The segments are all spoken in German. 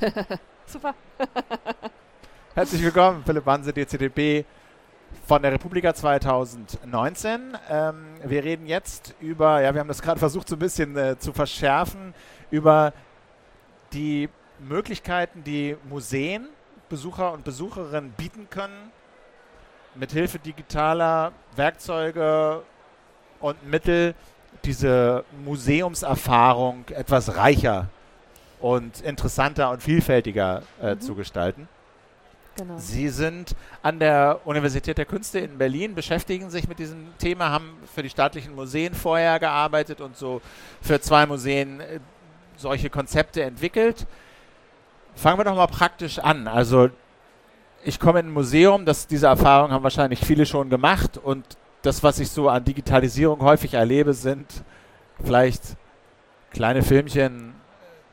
geklappt. Super. Herzlich willkommen, Philipp Banse, DCDP von der Republika 2019. Wir reden jetzt über, ja, wir haben das gerade versucht so ein bisschen zu verschärfen, über die Möglichkeiten, die Museen Besucher und Besucherinnen bieten können, mithilfe digitaler Werkzeuge und Mittel diese Museumserfahrung etwas reicher und interessanter und vielfältiger zu gestalten. Genau. Sie sind an der Universität der Künste in Berlin, beschäftigen sich mit diesem Thema, haben für die staatlichen Museen vorher gearbeitet und so für 2 Museen solche Konzepte entwickelt. Fangen wir doch mal praktisch an. Also ich komme in ein Museum, diese Erfahrung haben wahrscheinlich viele schon gemacht, und das, was ich so an Digitalisierung häufig erlebe, sind vielleicht kleine Filmchen,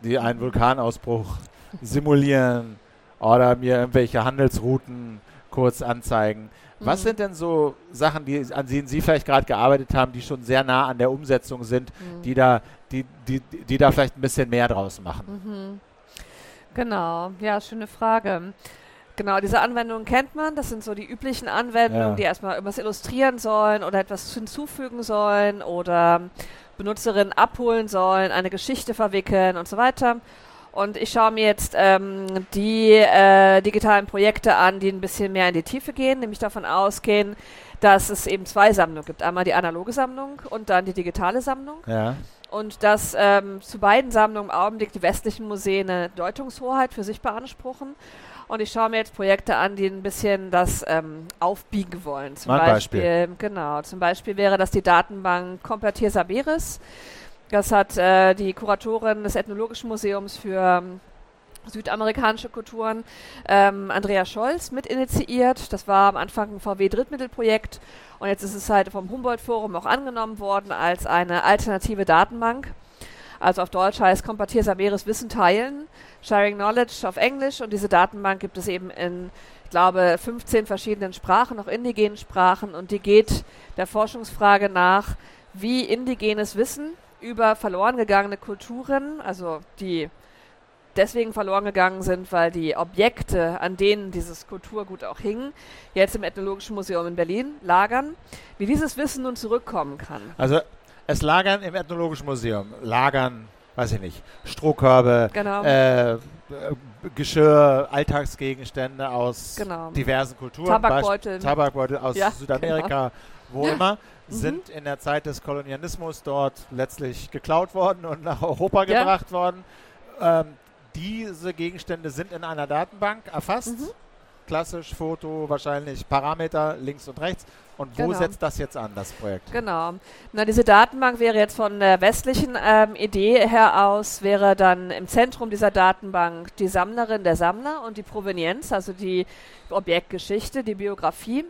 die einen Vulkanausbruch simulieren oder mir irgendwelche Handelsrouten kurz anzeigen. Was sind denn so Sachen, an denen Sie vielleicht gerade gearbeitet haben, die schon sehr nah an der Umsetzung sind, die da vielleicht ein bisschen mehr draus machen? Genau, ja, schöne Frage. Genau, diese Anwendungen kennt man. Das sind so die üblichen Anwendungen, die erstmal irgendwas illustrieren sollen oder etwas hinzufügen sollen oder Benutzerinnen abholen sollen, eine Geschichte verwickeln und so weiter. Und ich schaue mir jetzt die digitalen Projekte an, die ein bisschen mehr in die Tiefe gehen, nämlich davon ausgehen, dass es eben 2 Sammlungen gibt. Einmal die analoge Sammlung und dann die digitale Sammlung. Ja. Und dass zu beiden Sammlungen im Augenblick die westlichen Museen eine Deutungshoheit für sich beanspruchen. Und ich schaue mir jetzt Projekte an, die ein bisschen das aufbiegen wollen. Zum Beispiel. Genau, zum Beispiel wäre das die Datenbank Compartir Saberes. Das hat die Kuratorin des Ethnologischen Museums für südamerikanische Kulturen, Andrea Scholz, mit initiiert. Das war am Anfang ein VW-Drittmittelprojekt. Und jetzt ist es halt vom Humboldt-Forum auch angenommen worden als eine alternative Datenbank. Also auf Deutsch heißt Compartir Saberes Wissen teilen, Sharing Knowledge auf Englisch. Und diese Datenbank gibt es eben in, ich glaube, 15 verschiedenen Sprachen, auch indigenen Sprachen. Und die geht der Forschungsfrage nach, wie indigenes Wissen über verloren gegangene Kulturen, also die deswegen verloren gegangen sind, weil die Objekte, an denen dieses Kulturgut auch hing, jetzt im Ethnologischen Museum in Berlin lagern, wie dieses Wissen nun zurückkommen kann. Also es lagern im Ethnologischen Museum, weiß ich nicht, Strohkörbe, genau. Geschirr, Alltagsgegenstände aus diversen Kulturen, Tabakbeutel aus Südamerika, wo immer, sind in der Zeit des Kolonialismus dort letztlich geklaut worden und nach Europa gebracht worden. Diese Gegenstände sind in einer Datenbank erfasst. Klassisch Foto, wahrscheinlich Parameter links und rechts. Und wo setzt das jetzt an, das Projekt? Genau. Na, diese Datenbank wäre jetzt von der westlichen Idee her aus, wäre dann im Zentrum dieser Datenbank die Sammlerin, der Sammler und die Provenienz, also die Objektgeschichte, die Biografie.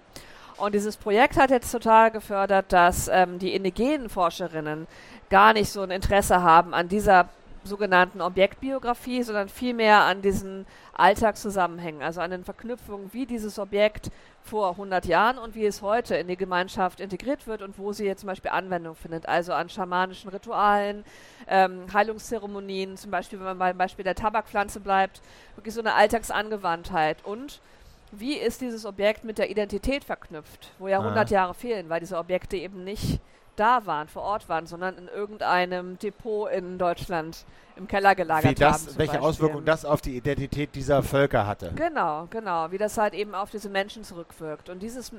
Und dieses Projekt hat jetzt total gefördert, dass die indigenen Forscherinnen gar nicht so ein Interesse haben an dieser sogenannten Objektbiografie, sondern vielmehr an diesen Alltagszusammenhängen, also an den Verknüpfungen, wie dieses Objekt vor 100 Jahren und wie es heute in die Gemeinschaft integriert wird und wo sie jetzt zum Beispiel Anwendung findet, also an schamanischen Ritualen, Heilungszeremonien, zum Beispiel, wenn man beim Beispiel der Tabakpflanze bleibt, wirklich so eine Alltagsangewandtheit. Und wie ist dieses Objekt mit der Identität verknüpft, wo ja 100 Jahre fehlen, weil diese Objekte eben nicht da waren, vor Ort waren, sondern in irgendeinem Depot in Deutschland im Keller gelagert haben. Welche Auswirkungen das auf die Identität dieser Völker hatte. Genau. Wie das halt eben auf diese Menschen zurückwirkt. Und dieses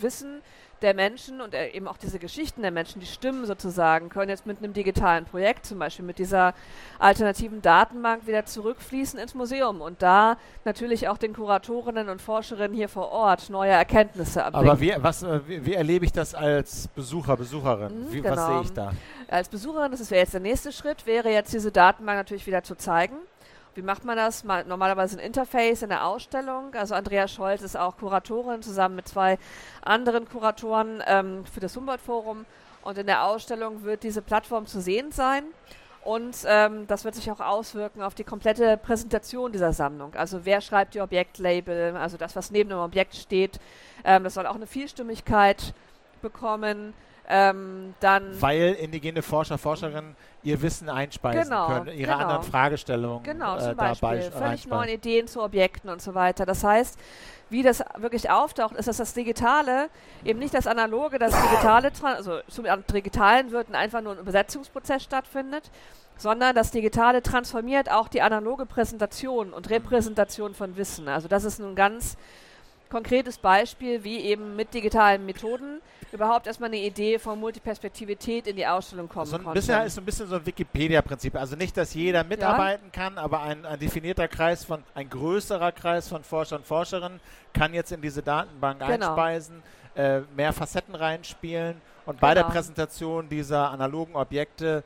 Wissen der Menschen und eben auch diese Geschichten der Menschen, die Stimmen sozusagen, können jetzt mit einem digitalen Projekt, zum Beispiel mit dieser alternativen Datenbank, wieder zurückfließen ins Museum und da natürlich auch den Kuratorinnen und Forscherinnen hier vor Ort neue Erkenntnisse erbringen. Aber wie erlebe ich das als Besucher, Besucherin? Was sehe ich da? Als Besucherin, das wäre jetzt der nächste Schritt, wäre jetzt diese Datenbank natürlich wieder zu zeigen. Wie macht man das? Normalerweise ein Interface in der Ausstellung. Also Andrea Scholz ist auch Kuratorin zusammen mit 2 anderen Kuratoren für das Humboldt-Forum. Und in der Ausstellung wird diese Plattform zu sehen sein. Und das wird sich auch auswirken auf die komplette Präsentation dieser Sammlung. Also wer schreibt die Objektlabel, also das, was neben dem Objekt steht. Das soll auch eine Vielstimmigkeit bekommen. Dann weil indigene Forscher, Forscherinnen ihr Wissen einspeisen können, ihre anderen Fragestellungen zum Beispiel völlig neuen Ideen zu Objekten und so weiter. Das heißt, wie das wirklich auftaucht, ist, dass das Digitale eben nicht das Analoge, das Digitale, also zum Digitalen wird einfach nur ein Übersetzungsprozess stattfindet, sondern das Digitale transformiert auch die analoge Präsentation und Repräsentation von Wissen. Also das ist nun ganz konkretes Beispiel, wie eben mit digitalen Methoden überhaupt erstmal eine Idee von Multiperspektivität in die Ausstellung kommen konnte. Bisher ist so ein bisschen so ein Wikipedia-Prinzip. Also nicht, dass jeder mitarbeiten kann, aber ein definierter Kreis von, ein größerer Kreis von Forschern und Forscherinnen kann jetzt in diese Datenbank einspeisen, mehr Facetten reinspielen und bei der Präsentation dieser analogen Objekte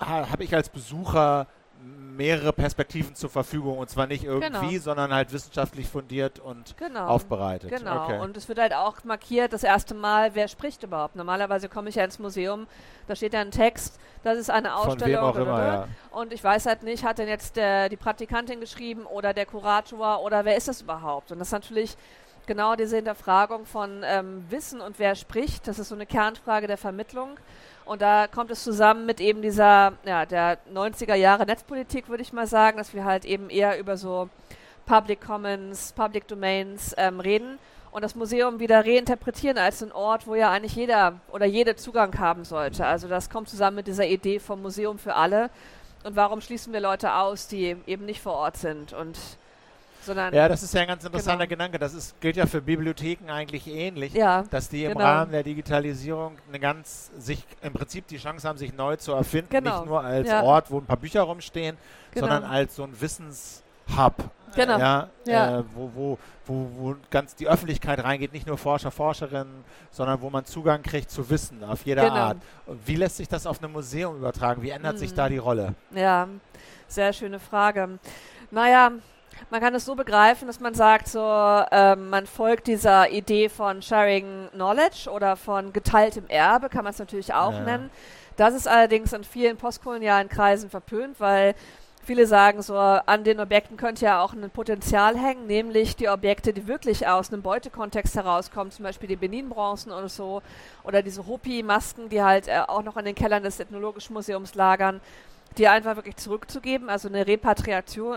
habe ich als Besucher mehrere Perspektiven zur Verfügung und zwar nicht irgendwie, sondern halt wissenschaftlich fundiert und aufbereitet. Genau, okay. Und es wird halt auch markiert, das erste Mal, wer spricht überhaupt. Normalerweise komme ich ja ins Museum, da steht ja ein Text, das ist eine Ausstellung. Von wem auch immer, und ich weiß halt nicht, hat denn jetzt die Praktikantin geschrieben oder der Kurator oder wer ist das überhaupt? Und das ist natürlich genau diese Hinterfragung von Wissen und wer spricht, das ist so eine Kernfrage der Vermittlung. Und da kommt es zusammen mit eben dieser, der 90er Jahre Netzpolitik, würde ich mal sagen, dass wir halt eben eher über so Public Commons, Public Domains reden und das Museum wieder reinterpretieren als einen Ort, wo ja eigentlich jeder oder jede Zugang haben sollte. Also das kommt zusammen mit dieser Idee vom Museum für alle. Und warum schließen wir Leute aus, die eben nicht vor Ort sind und sondern ja, das ist ja ein ganz interessanter Gedanke. Das gilt ja für Bibliotheken eigentlich ähnlich, dass die im Rahmen der Digitalisierung im Prinzip die Chance haben, sich neu zu erfinden, nicht nur als Ort, wo ein paar Bücher rumstehen, sondern als so ein Wissenshub, wo ganz die Öffentlichkeit reingeht, nicht nur Forscher, Forscherinnen, sondern wo man Zugang kriegt zu Wissen auf jeder Art. Und wie lässt sich das auf ein Museum übertragen? Wie ändert sich da die Rolle? Ja, sehr schöne Frage. Man kann es so begreifen, dass man sagt, man folgt dieser Idee von Sharing Knowledge oder von geteiltem Erbe, kann man es natürlich auch nennen. Das ist allerdings in vielen postkolonialen Kreisen verpönt, weil viele sagen, an den Objekten könnte ja auch ein Potenzial hängen, nämlich die Objekte, die wirklich aus einem Beutekontext herauskommen, zum Beispiel die Beninbronzen oder so, oder diese Hopi-Masken, die halt auch noch in den Kellern des Ethnologischen Museums lagern, die einfach wirklich zurückzugeben, also eine Repatriation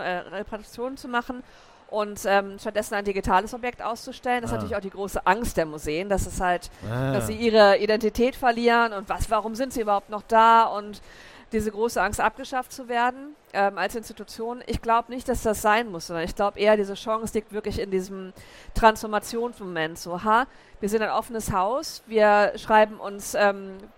zu machen und stattdessen ein digitales Objekt auszustellen. Das ist natürlich auch die große Angst der Museen, dass es halt, dass sie ihre Identität verlieren und warum sind sie überhaupt noch da und diese große Angst abgeschafft zu werden als Institution. Ich glaube nicht, dass das sein muss, sondern ich glaube eher, diese Chance liegt wirklich in diesem Transformationsmoment. Wir sind ein offenes Haus, wir schreiben uns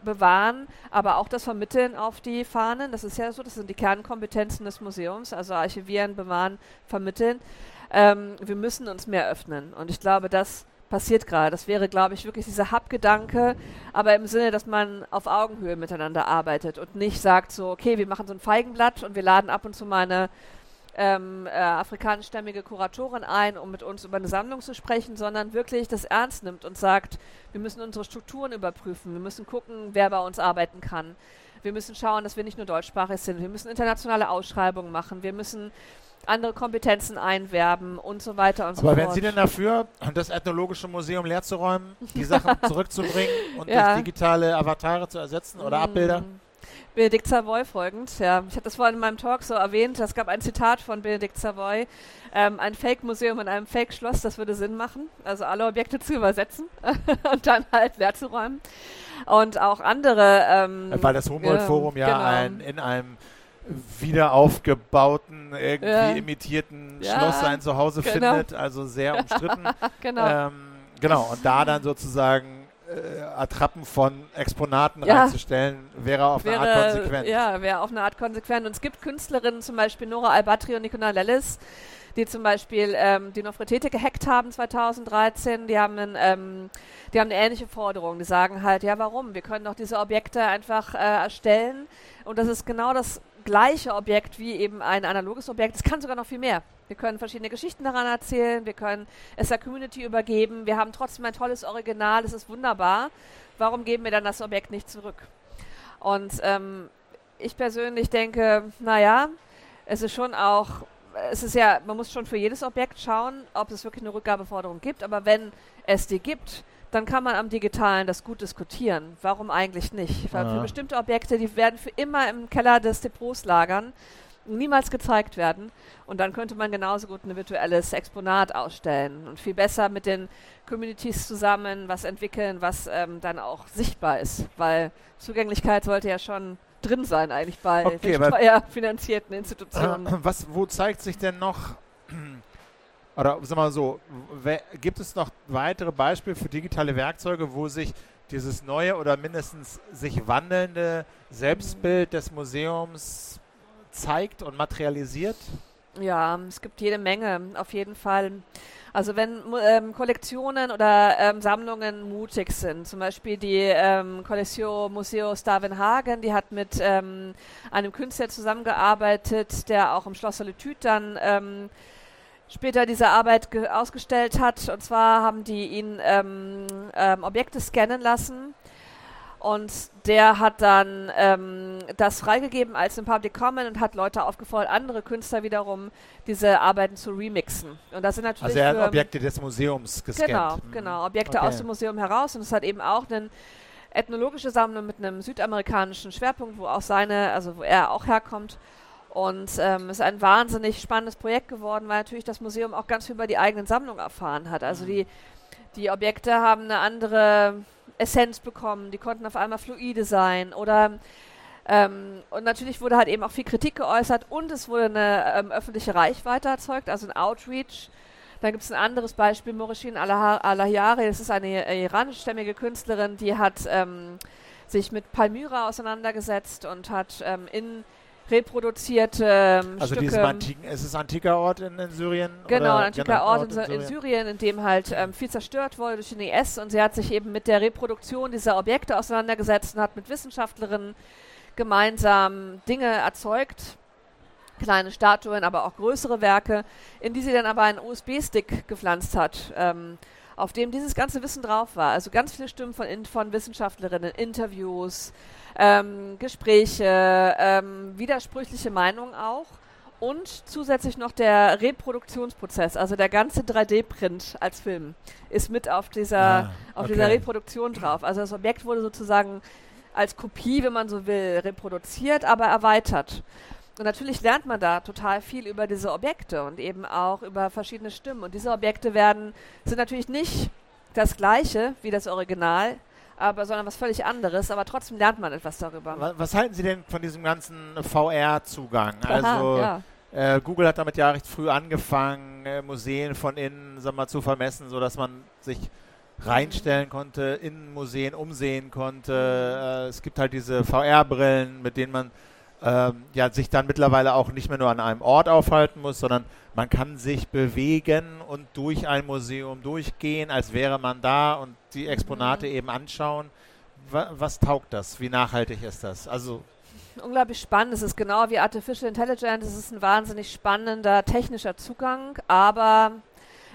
bewahren, aber auch das Vermitteln auf die Fahnen, das ist ja so, das sind die Kernkompetenzen des Museums, also archivieren, bewahren, vermitteln. Wir müssen uns mehr öffnen und ich glaube, das passiert gerade. Das wäre, glaube ich, wirklich dieser Hub-Gedanke, aber im Sinne, dass man auf Augenhöhe miteinander arbeitet und nicht sagt okay, wir machen so ein Feigenblatt und wir laden ab und zu mal eine afrikanischstämmige Kuratorin ein, um mit uns über eine Sammlung zu sprechen, sondern wirklich das ernst nimmt und sagt, wir müssen unsere Strukturen überprüfen, wir müssen gucken, wer bei uns arbeiten kann. Wir müssen schauen, dass wir nicht nur deutschsprachig sind, wir müssen internationale Ausschreibungen machen, wir müssen andere Kompetenzen einwerben und so weiter und so fort. Aber wären Sie denn dafür, das Ethnologische Museum leer zu räumen, die Sachen zurückzubringen und durch digitale Avatare zu ersetzen oder Abbilder? Benedikt Savoy folgend, ich hatte das vorhin in meinem Talk so erwähnt, es gab ein Zitat von Benedikt Savoy, ein Fake-Museum in einem Fake-Schloss, das würde Sinn machen, also alle Objekte zu übersetzen und dann halt leer zu räumen. Und auch andere... weil das Humboldt-Forum in einem wieder aufgebauten, irgendwie imitierten Schloss sein Zuhause findet, also sehr umstritten. Und da dann sozusagen Attrappen von Exponaten reinzustellen, wäre auf eine Art konsequent. Ja, wäre auf eine Art konsequent. Und es gibt Künstlerinnen, zum Beispiel Nora Albatri und Nicola Lellis, die zum Beispiel die Nofretete gehackt haben 2013, die haben eine ähnliche Forderung. Die sagen halt, warum? Wir können doch diese Objekte einfach erstellen. Und das ist genau das gleiche Objekt wie eben ein analoges Objekt. Es kann sogar noch viel mehr. Wir können verschiedene Geschichten daran erzählen, wir können es der Community übergeben, wir haben trotzdem ein tolles Original, es ist wunderbar. Warum geben wir dann das Objekt nicht zurück? Und ich persönlich denke, es ist schon auch... Es ist man muss schon für jedes Objekt schauen, ob es wirklich eine Rückgabeforderung gibt, aber wenn es die gibt, dann kann man am Digitalen das gut diskutieren. Warum eigentlich nicht? Weil für bestimmte Objekte, die werden für immer im Keller des Depots lagern, niemals gezeigt werden. Und dann könnte man genauso gut ein virtuelles Exponat ausstellen und viel besser mit den Communities zusammen was entwickeln, was dann auch sichtbar ist. Weil Zugänglichkeit sollte ja schon drin sein eigentlich bei teuer finanzierten Institutionen. Wo zeigt sich denn noch... Oder sagen wir mal so, gibt es noch weitere Beispiele für digitale Werkzeuge, wo sich dieses neue oder mindestens sich wandelnde Selbstbild des Museums zeigt und materialisiert? Ja, es gibt jede Menge, auf jeden Fall. Also wenn Kollektionen oder Sammlungen mutig sind, zum Beispiel die Colleció Museo Starwin-Hagen, die hat mit einem Künstler zusammengearbeitet, der auch im Schloss Solitude dann... später diese Arbeit ausgestellt hat. Und zwar haben die ihn Objekte scannen lassen und der hat dann das freigegeben als ein Public Common und hat Leute aufgefordert, andere Künstler wiederum diese Arbeiten zu remixen. Und das sind natürlich also er hat Objekte des Museums gescannt. Genau, Objekte aus dem Museum heraus und es hat eben auch einen ethnologische Sammlung mit einem südamerikanischen Schwerpunkt, wo er auch herkommt. Und es ist ein wahnsinnig spannendes Projekt geworden, weil natürlich das Museum auch ganz viel über die eigenen Sammlungen erfahren hat. Also die Objekte haben eine andere Essenz bekommen, die konnten auf einmal fluide sein. Oder und natürlich wurde halt eben auch viel Kritik geäußert und es wurde eine öffentliche Reichweite erzeugt, also ein Outreach. Dann gibt es ein anderes Beispiel, Morishin Alahyari, das ist eine iranischstämmige Künstlerin, die hat sich mit Palmyra auseinandergesetzt und hat in reproduzierte Stücke. Ist es ein antiker Ort in Syrien? Genau, ein antiker Ort in Syrien, in dem halt viel zerstört wurde durch den IS. Und sie hat sich eben mit der Reproduktion dieser Objekte auseinandergesetzt und hat mit Wissenschaftlerinnen gemeinsam Dinge erzeugt. Kleine Statuen, aber auch größere Werke, in die sie dann aber einen USB-Stick gepflanzt hat, auf dem dieses ganze Wissen drauf war. Also ganz viele Stimmen von Wissenschaftlerinnen, Interviews, Gespräche, widersprüchliche Meinungen auch und zusätzlich noch der Reproduktionsprozess, also der ganze 3D-Print als Film ist mit auf dieser Reproduktion drauf. Also das Objekt wurde sozusagen als Kopie, wenn man so will, reproduziert, aber erweitert. Und natürlich lernt man da total viel über diese Objekte und eben auch über verschiedene Stimmen. Und diese Objekte sind natürlich nicht das Gleiche wie das Original, sondern was völlig anderes, aber trotzdem lernt man etwas darüber. Was halten Sie denn von diesem ganzen VR-Zugang? Google hat damit ja recht früh angefangen, Museen von innen zu vermessen, sodass man sich reinstellen konnte, in Museen umsehen konnte. Es gibt halt diese VR-Brillen, mit denen man sich dann mittlerweile auch nicht mehr nur an einem Ort aufhalten muss, sondern man kann sich bewegen und durch ein Museum durchgehen, als wäre man da und die Exponate eben anschauen. Was taugt das? Wie nachhaltig ist das? Also unglaublich spannend. Es ist genau wie Artificial Intelligence. Es ist ein wahnsinnig spannender technischer Zugang, aber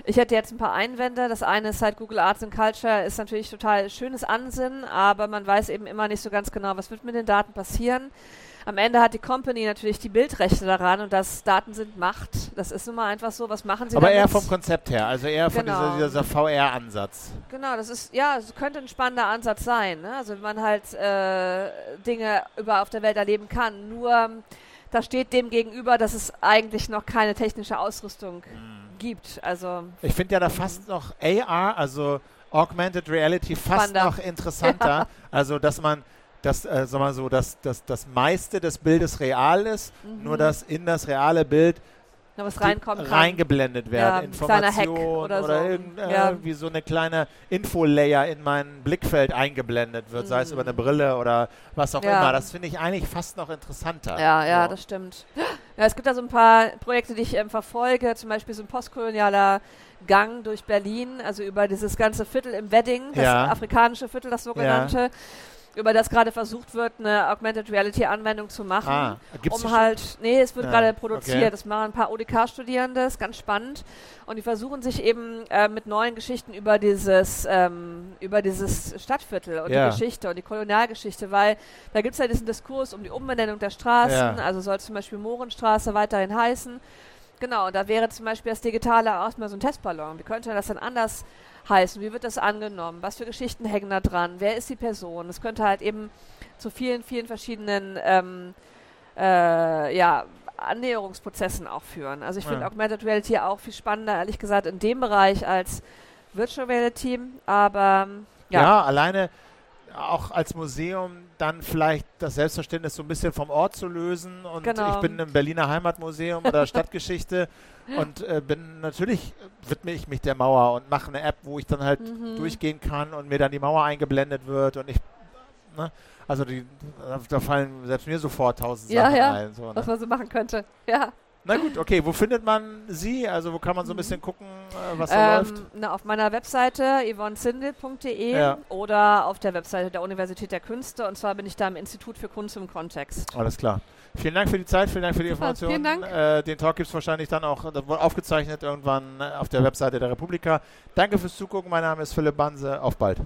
ich hätte jetzt ein paar Einwände. Das eine ist halt Google Arts and Culture, ist natürlich total schönes Ansinnen, aber man weiß eben immer nicht so ganz genau, was wird mit den Daten passieren. Am Ende hat die Company natürlich die Bildrechte daran und dass Daten sind Macht. Das ist nun mal einfach so, was machen sie damit? Aber eher vom Konzept her, also eher von dieser VR-Ansatz. Genau, das ist, es könnte ein spannender Ansatz sein, ne? Also wenn man halt Dinge auf der Welt erleben kann, nur da steht dem gegenüber, dass es eigentlich noch keine technische Ausrüstung gibt. Also ich finde ja da fast noch AR, also Augmented Reality, fast spannender. Noch interessanter, also dass man dass das meiste des Bildes real ist, nur dass in das reale Bild reingeblendet werden. Ja, Informationen irgendwie so eine kleine Info-Layer in mein Blickfeld eingeblendet wird, sei es über eine Brille oder was auch immer. Das finde ich eigentlich fast noch interessanter. Ja, das stimmt. Ja, es gibt da so ein paar Projekte, die ich verfolge, zum Beispiel so ein postkolonialer Gang durch Berlin, also über dieses ganze Viertel im Wedding, das afrikanische Viertel, das sogenannte. Ja. Über das gerade versucht wird, eine Augmented Reality-Anwendung zu machen. Es wird gerade produziert. Okay. Das machen ein paar ODK-Studierende, ist ganz spannend. Und die versuchen sich eben mit neuen Geschichten über dieses Stadtviertel und die Geschichte und die Kolonialgeschichte, weil da gibt es ja diesen Diskurs um die Umbenennung der Straßen, also soll zum Beispiel Mohrenstraße weiterhin heißen. Genau, und da wäre zum Beispiel das Digitale erstmal so ein Testballon. Wie könnte das dann anders heißen? Wie wird das angenommen? Was für Geschichten hängen da dran? Wer ist die Person? Das könnte halt eben zu vielen, vielen verschiedenen Annäherungsprozessen auch führen. Also ich finde Augmented Reality auch viel spannender, ehrlich gesagt, in dem Bereich als Virtual Reality, aber ja, alleine auch als Museum dann vielleicht das Selbstverständnis so ein bisschen vom Ort zu lösen und ich bin im Berliner Heimatmuseum oder Stadtgeschichte und natürlich widme ich mich der Mauer und mache eine App, wo ich dann halt durchgehen kann und mir dann die Mauer eingeblendet wird und ich, ne, also da fallen selbst mir sofort 1000 Sachen ein. So, ne? Was man so machen könnte, Na gut, okay, wo findet man sie? Also wo kann man so ein bisschen gucken, was so läuft? Na, auf meiner Webseite yvonnezindel.de oder auf der Webseite der Universität der Künste, und zwar bin ich da im Institut für Kunst im Kontext. Alles klar. Vielen Dank für die Zeit, vielen Dank für die Information. Vielen Dank. Den Talk gibt es wahrscheinlich dann auch aufgezeichnet irgendwann auf der Webseite der Republika. Danke fürs Zugucken, mein Name ist Philipp Banse, auf bald.